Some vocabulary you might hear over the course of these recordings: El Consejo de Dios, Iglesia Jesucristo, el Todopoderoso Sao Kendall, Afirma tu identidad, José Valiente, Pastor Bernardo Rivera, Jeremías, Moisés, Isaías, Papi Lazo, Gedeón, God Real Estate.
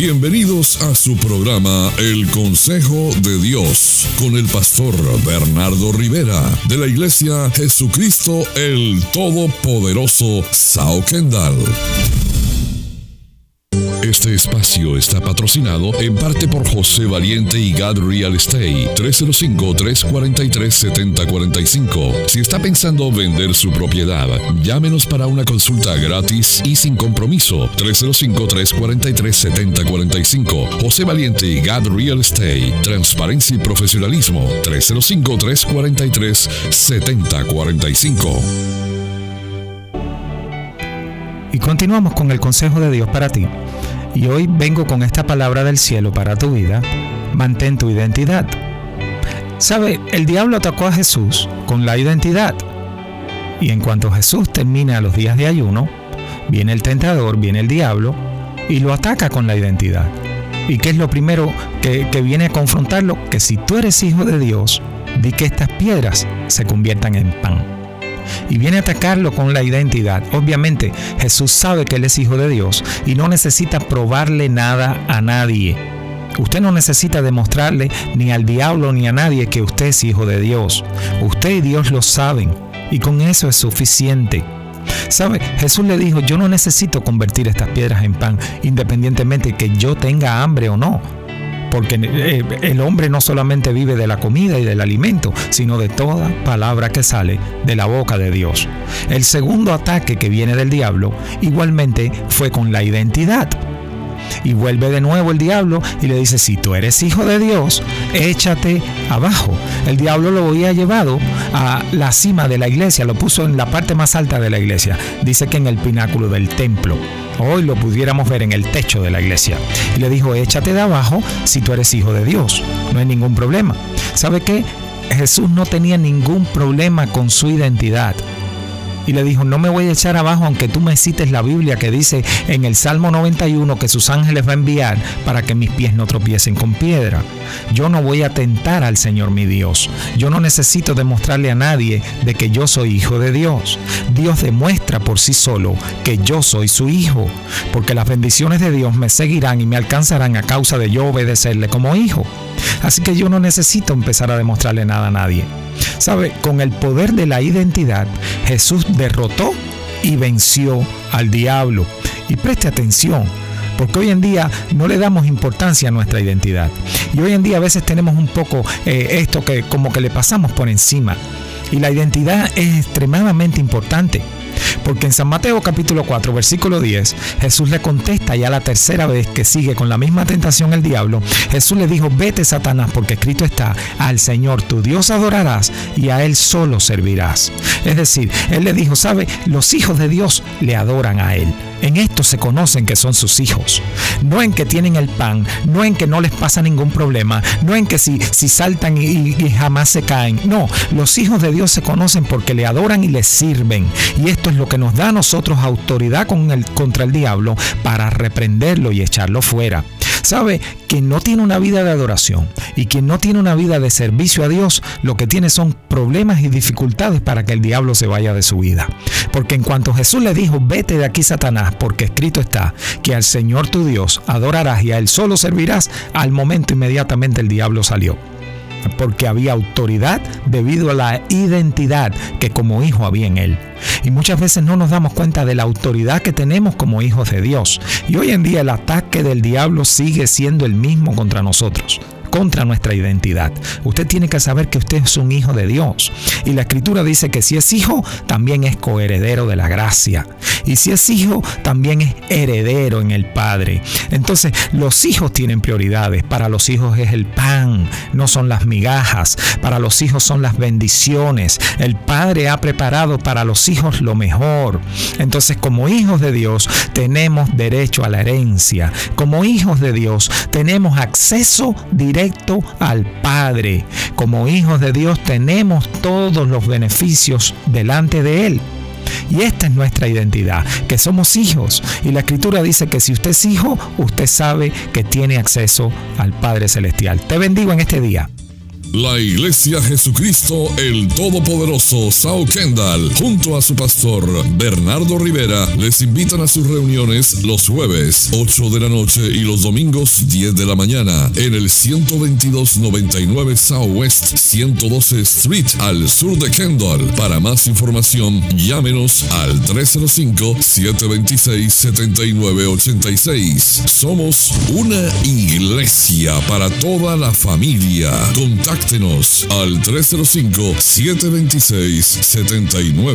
Bienvenidos a su programa El Consejo de Dios con el Pastor Bernardo Rivera de la Iglesia Jesucristo, el Todopoderoso Sao Kendall. Este espacio está patrocinado en parte por José Valiente y God Real Estate, 305-343-7045. Si está pensando vender su propiedad, llámenos para una consulta gratis y sin compromiso, 305-343-7045. José Valiente y God Real Estate, transparencia y profesionalismo, 305-343-7045. Y continuamos con el consejo de Dios para ti. Y hoy vengo con esta palabra del cielo para tu vida. Mantén tu identidad. ¿Sabe? El diablo atacó a Jesús con la identidad. Y en cuanto Jesús termina los días de ayuno, viene el tentador, viene el diablo y lo ataca con la identidad. ¿Y qué es lo primero que viene a confrontarlo? Que si tú eres hijo de Dios, di que estas piedras se conviertan en pan. Y viene a atacarlo con la identidad. Obviamente, Jesús sabe que Él es hijo de Dios y no necesita probarle nada a nadie. Usted no necesita demostrarle ni al diablo ni a nadie que usted es hijo de Dios. Usted y Dios lo saben y con eso es suficiente. ¿Sabe? Jesús le dijo, yo no necesito convertir estas piedras en pan, independientemente que yo tenga hambre o no. Porque el hombre no solamente vive de la comida y del alimento, sino de toda palabra que sale de la boca de Dios. El segundo ataque que viene del diablo igualmente fue con la identidad. Y vuelve de nuevo el diablo y le dice, si tú eres hijo de Dios, échate abajo. El diablo lo había llevado a la cima de la iglesia, lo puso en la parte más alta de la iglesia. Dice que en el pináculo del templo. Hoy lo pudiéramos ver en el techo de la iglesia. Y le dijo, échate de abajo si tú eres hijo de Dios. No hay ningún problema. ¿Sabe qué? Jesús no tenía ningún problema con su identidad. Y le dijo, no me voy a echar abajo aunque tú me cites la Biblia que dice en el Salmo 91 que sus ángeles va a enviar para que mis pies no tropiecen con piedra. Yo no voy a tentar al Señor mi Dios. Yo no necesito demostrarle a nadie de que yo soy hijo de Dios. Dios demuestra por sí solo que yo soy su hijo, porque las bendiciones de Dios me seguirán y me alcanzarán a causa de yo obedecerle como hijo. Así que yo no necesito empezar a demostrarle nada a nadie. ¿Sabe? Con el poder de la identidad, Jesús derrotó y venció al diablo. Y preste atención, porque hoy en día no le damos importancia a nuestra identidad. Y hoy en día a veces tenemos un poco esto que como que le pasamos por encima. Y la identidad es extremadamente importante. Porque en San Mateo capítulo 4, versículo 10, Jesús le contesta ya la tercera vez que sigue con la misma tentación el diablo. Jesús le dijo, vete Satanás, porque escrito está, al Señor tu Dios adorarás y a Él solo servirás. Es decir, Él le dijo, ¿sabe? Los hijos de Dios le adoran a Él. En esto se conocen que son sus hijos. No en que tienen el pan, no en que no les pasa ningún problema, no en que si saltan y jamás se caen. No, los hijos de Dios se conocen porque le adoran y les sirven. Y esto es lo que nos da a nosotros autoridad contra el diablo para reprenderlo y echarlo fuera. ¿Sabe? Quien no tiene una vida de adoración y quien no tiene una vida de servicio a Dios, lo que tiene son problemas y dificultades para que el diablo se vaya de su vida. Porque en cuanto Jesús le dijo, vete de aquí Satanás, porque escrito está que al Señor tu Dios adorarás y a Él solo servirás, al momento inmediatamente el diablo salió. Porque había autoridad debido a la identidad que como hijo había en él. Y muchas veces no nos damos cuenta de la autoridad que tenemos como hijos de Dios. Y hoy en día el ataque del diablo sigue siendo el mismo contra nosotros, contra nuestra identidad. Usted tiene que saber que usted es un hijo de Dios. Y la Escritura dice que si es hijo, también es coheredero de la gracia. Y si es hijo, también es heredero en el Padre. Entonces, los hijos tienen prioridades. Para los hijos es el pan, no son las migajas. Para los hijos son las bendiciones. El Padre ha preparado para los hijos lo mejor. Entonces, como hijos de Dios, tenemos derecho a la herencia. Como hijos de Dios, tenemos acceso directo al Padre. Como hijos de Dios tenemos todos los beneficios delante de Él. Y esta es nuestra identidad, que somos hijos. Y la Escritura dice que si usted es hijo, usted sabe que tiene acceso al Padre Celestial. Te bendigo en este día. La Iglesia Jesucristo, el Todopoderoso Sao Kendall, junto a su pastor Bernardo Rivera, les invitan a sus reuniones los jueves 8 de la noche y los domingos 10 de la mañana en el 12299 Southwest 112 Street al sur de Kendall. Para más información, llámenos al 305-726-7986. Somos una iglesia para toda la familia. Contáctenos al 305-726-7986. No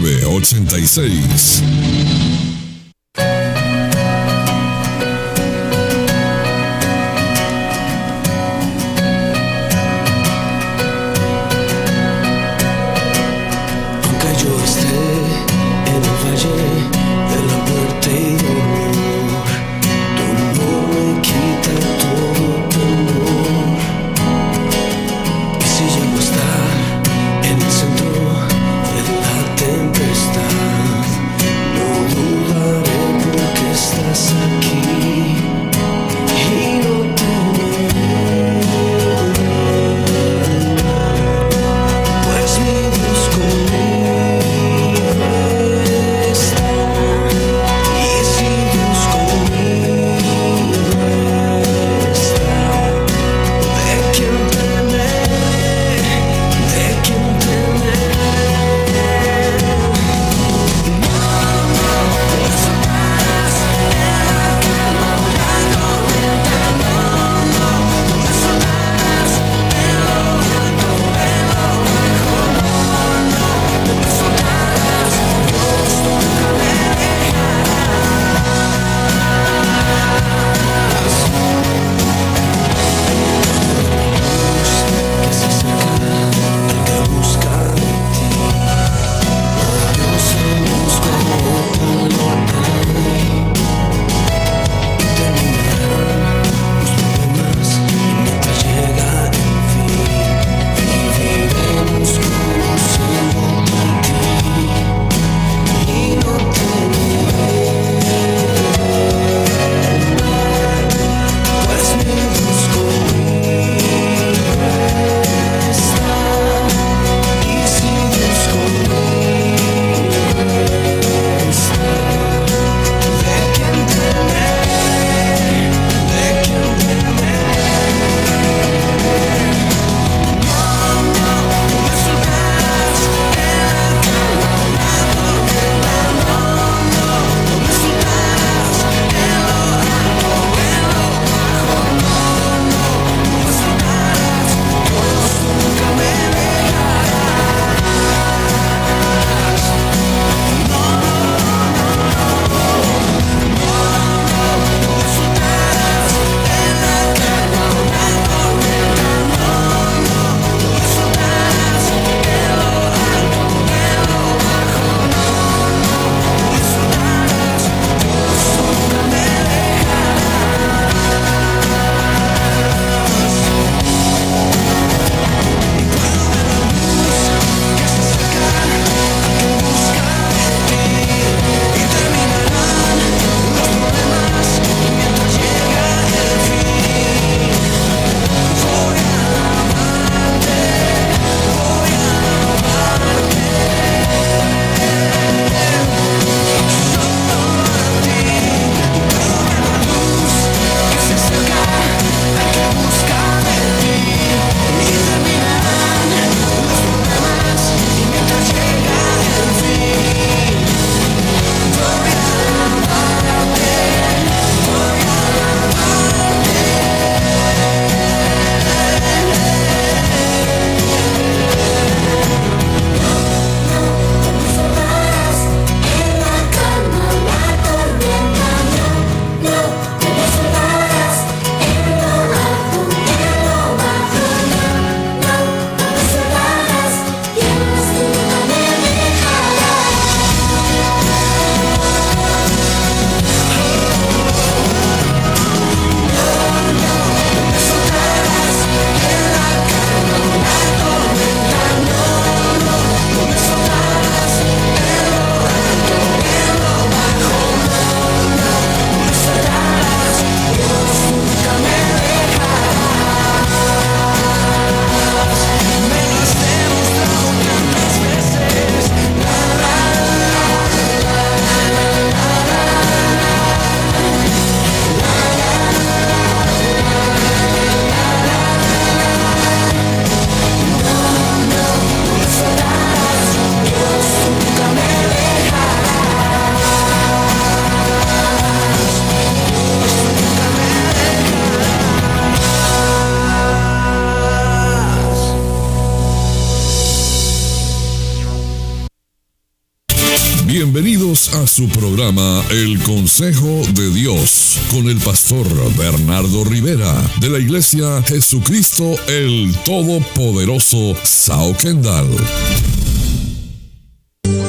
a su programa El Consejo de Dios con el Pastor Bernardo Rivera de la Iglesia Jesucristo, el Todopoderoso Sao Kendall.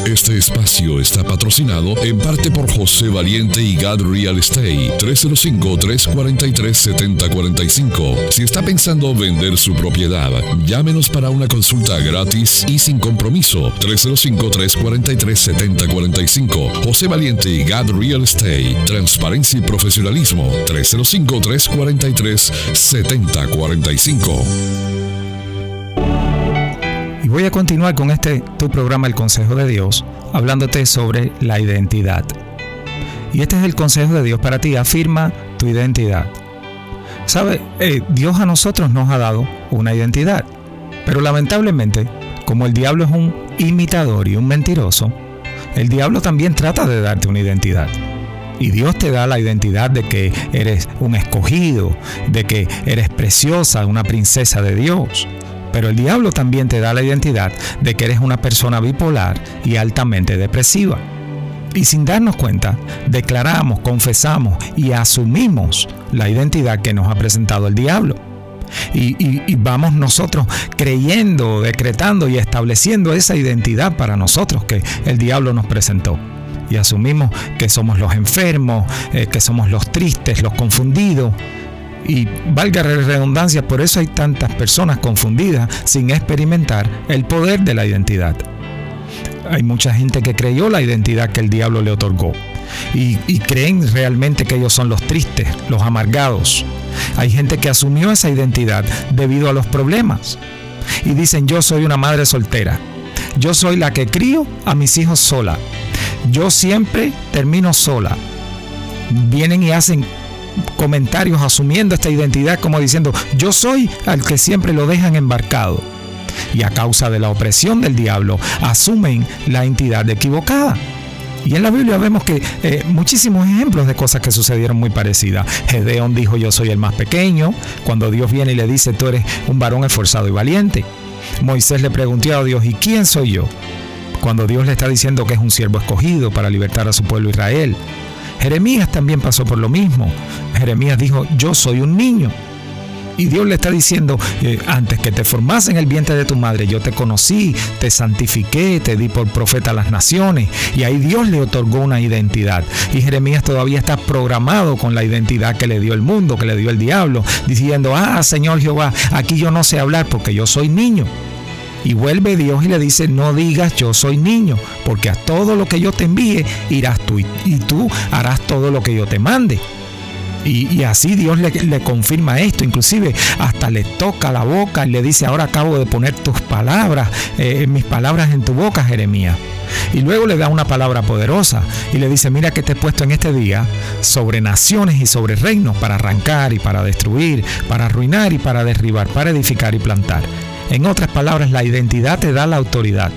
Este espacio está patrocinado en parte por José Valiente y God Real Estate, 305-343-7045. Si está pensando vender su propiedad, llámenos para una consulta gratis y sin compromiso, 305-343-7045. José Valiente y God Real Estate, transparencia y profesionalismo, 305-343-7045. Y voy a continuar con tu programa El Consejo de Dios, hablándote sobre la identidad. Y este es el consejo de Dios para ti, afirma tu identidad. ¿Sabes? Dios a nosotros nos ha dado una identidad, pero lamentablemente, como el diablo es un imitador y un mentiroso, el diablo también trata de darte una identidad. Y Dios te da la identidad de que eres un escogido, de que eres preciosa, una princesa de Dios. Pero el diablo también te da la identidad de que eres una persona bipolar y altamente depresiva. Y sin darnos cuenta, declaramos, confesamos y asumimos la identidad que nos ha presentado el diablo. Y vamos nosotros creyendo, decretando y estableciendo esa identidad para nosotros que el diablo nos presentó. Y asumimos que somos los enfermos, que somos los tristes, los confundidos. Y valga la redundancia, por eso hay tantas personas confundidas sin experimentar el poder de la identidad. Hay mucha gente que creyó la identidad que el diablo le otorgó y creen realmente que ellos son los tristes, los amargados. Hay gente que asumió esa identidad debido a los problemas y dicen: yo soy una madre soltera, yo soy la que crío a mis hijos sola, yo siempre termino sola. Vienen y hacen comentarios asumiendo esta identidad como diciendo: yo soy al que siempre lo dejan embarcado. Y a causa de la opresión del diablo asumen la entidad equivocada. Y en la Biblia vemos que muchísimos ejemplos de cosas que sucedieron muy parecidas. Gedeón dijo: yo soy el más pequeño, cuando Dios viene y le dice: tú eres un varón esforzado y valiente. Moisés le preguntó a Dios: ¿y quién soy yo?, cuando Dios le está diciendo que es un siervo escogido para libertar a su pueblo Israel. Jeremías también pasó por lo mismo. Jeremías dijo: yo soy un niño. Y Dios le está diciendo: antes que te formase en el vientre de tu madre, yo te conocí, te santifiqué, te di por profeta a las naciones. Y ahí Dios le otorgó una identidad. Y Jeremías todavía está programado con la identidad que le dio el mundo, que le dio el diablo, diciendo: ah, Señor Jehová, aquí yo no sé hablar porque yo soy niño. Y vuelve Dios y le dice: no digas yo soy niño, porque a todo lo que yo te envíe irás tú y tú harás todo lo que yo te mande. Y así Dios le confirma esto, inclusive hasta le toca la boca y le dice: ahora acabo de poner tus palabras, mis palabras en tu boca, Jeremías. Y luego le da una palabra poderosa y le dice: mira que te he puesto en este día sobre naciones y sobre reinos, para arrancar y para destruir, para arruinar y para derribar, para edificar y plantar. En otras palabras, la identidad te da la autoridad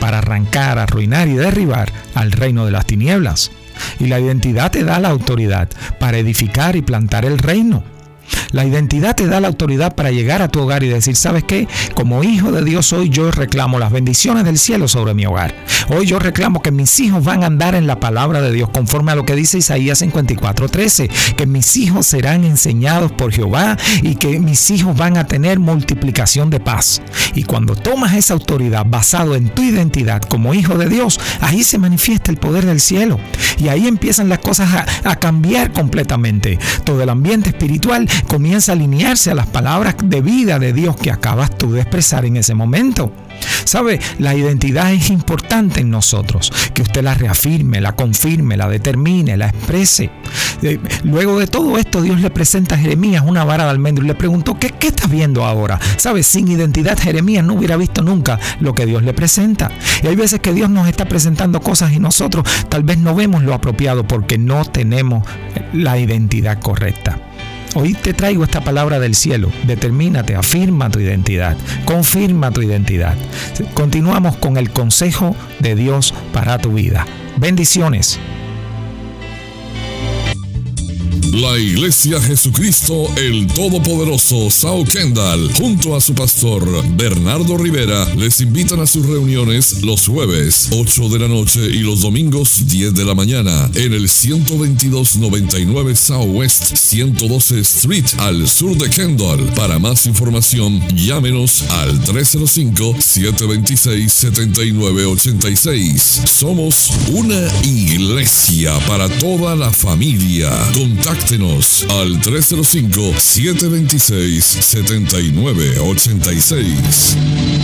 para arrancar, arruinar y derribar al reino de las tinieblas. Y la identidad te da la autoridad para edificar y plantar el reino. La identidad te da la autoridad para llegar a tu hogar y decir: ¿sabes qué? Como hijo de Dios hoy yo reclamo las bendiciones del cielo sobre mi hogar. Hoy yo reclamo que mis hijos van a andar en la palabra de Dios, conforme a lo que dice Isaías 54:13, que mis hijos serán enseñados por Jehová y que mis hijos van a tener multiplicación de paz. Y cuando tomas esa autoridad basado en tu identidad como hijo de Dios, ahí se manifiesta el poder del cielo. Y ahí empiezan las cosas a cambiar completamente. Todo el ambiente espiritual comienza a alinearse a las palabras de vida de Dios que acabas tú de expresar en ese momento. ¿Sabe? La identidad es importante en nosotros, que usted la reafirme, la confirme, la determine, la exprese. Luego de todo esto, Dios le presenta a Jeremías una vara de almendro y le preguntó: ¿Qué estás viendo ahora? ¿Sabe? Sin identidad, Jeremías no hubiera visto nunca lo que Dios le presenta. Y hay veces que Dios nos está presentando cosas y nosotros tal vez no vemos lo apropiado porque no tenemos la identidad correcta. Hoy te traigo esta palabra del cielo: determínate, afirma tu identidad, confirma tu identidad. Continuamos con el consejo de Dios para tu vida. Bendiciones. La Iglesia Jesucristo, el Todopoderoso Sao Kendall, junto a su pastor Bernardo Rivera, les invitan a sus reuniones los jueves 8 de la noche y los domingos 10 de la mañana en el 12299 Southwest 112 Street al sur de Kendall. Para más información, llámenos al 305-726-7986. Somos una iglesia para toda la familia. Contáctenos al 305-726-7986.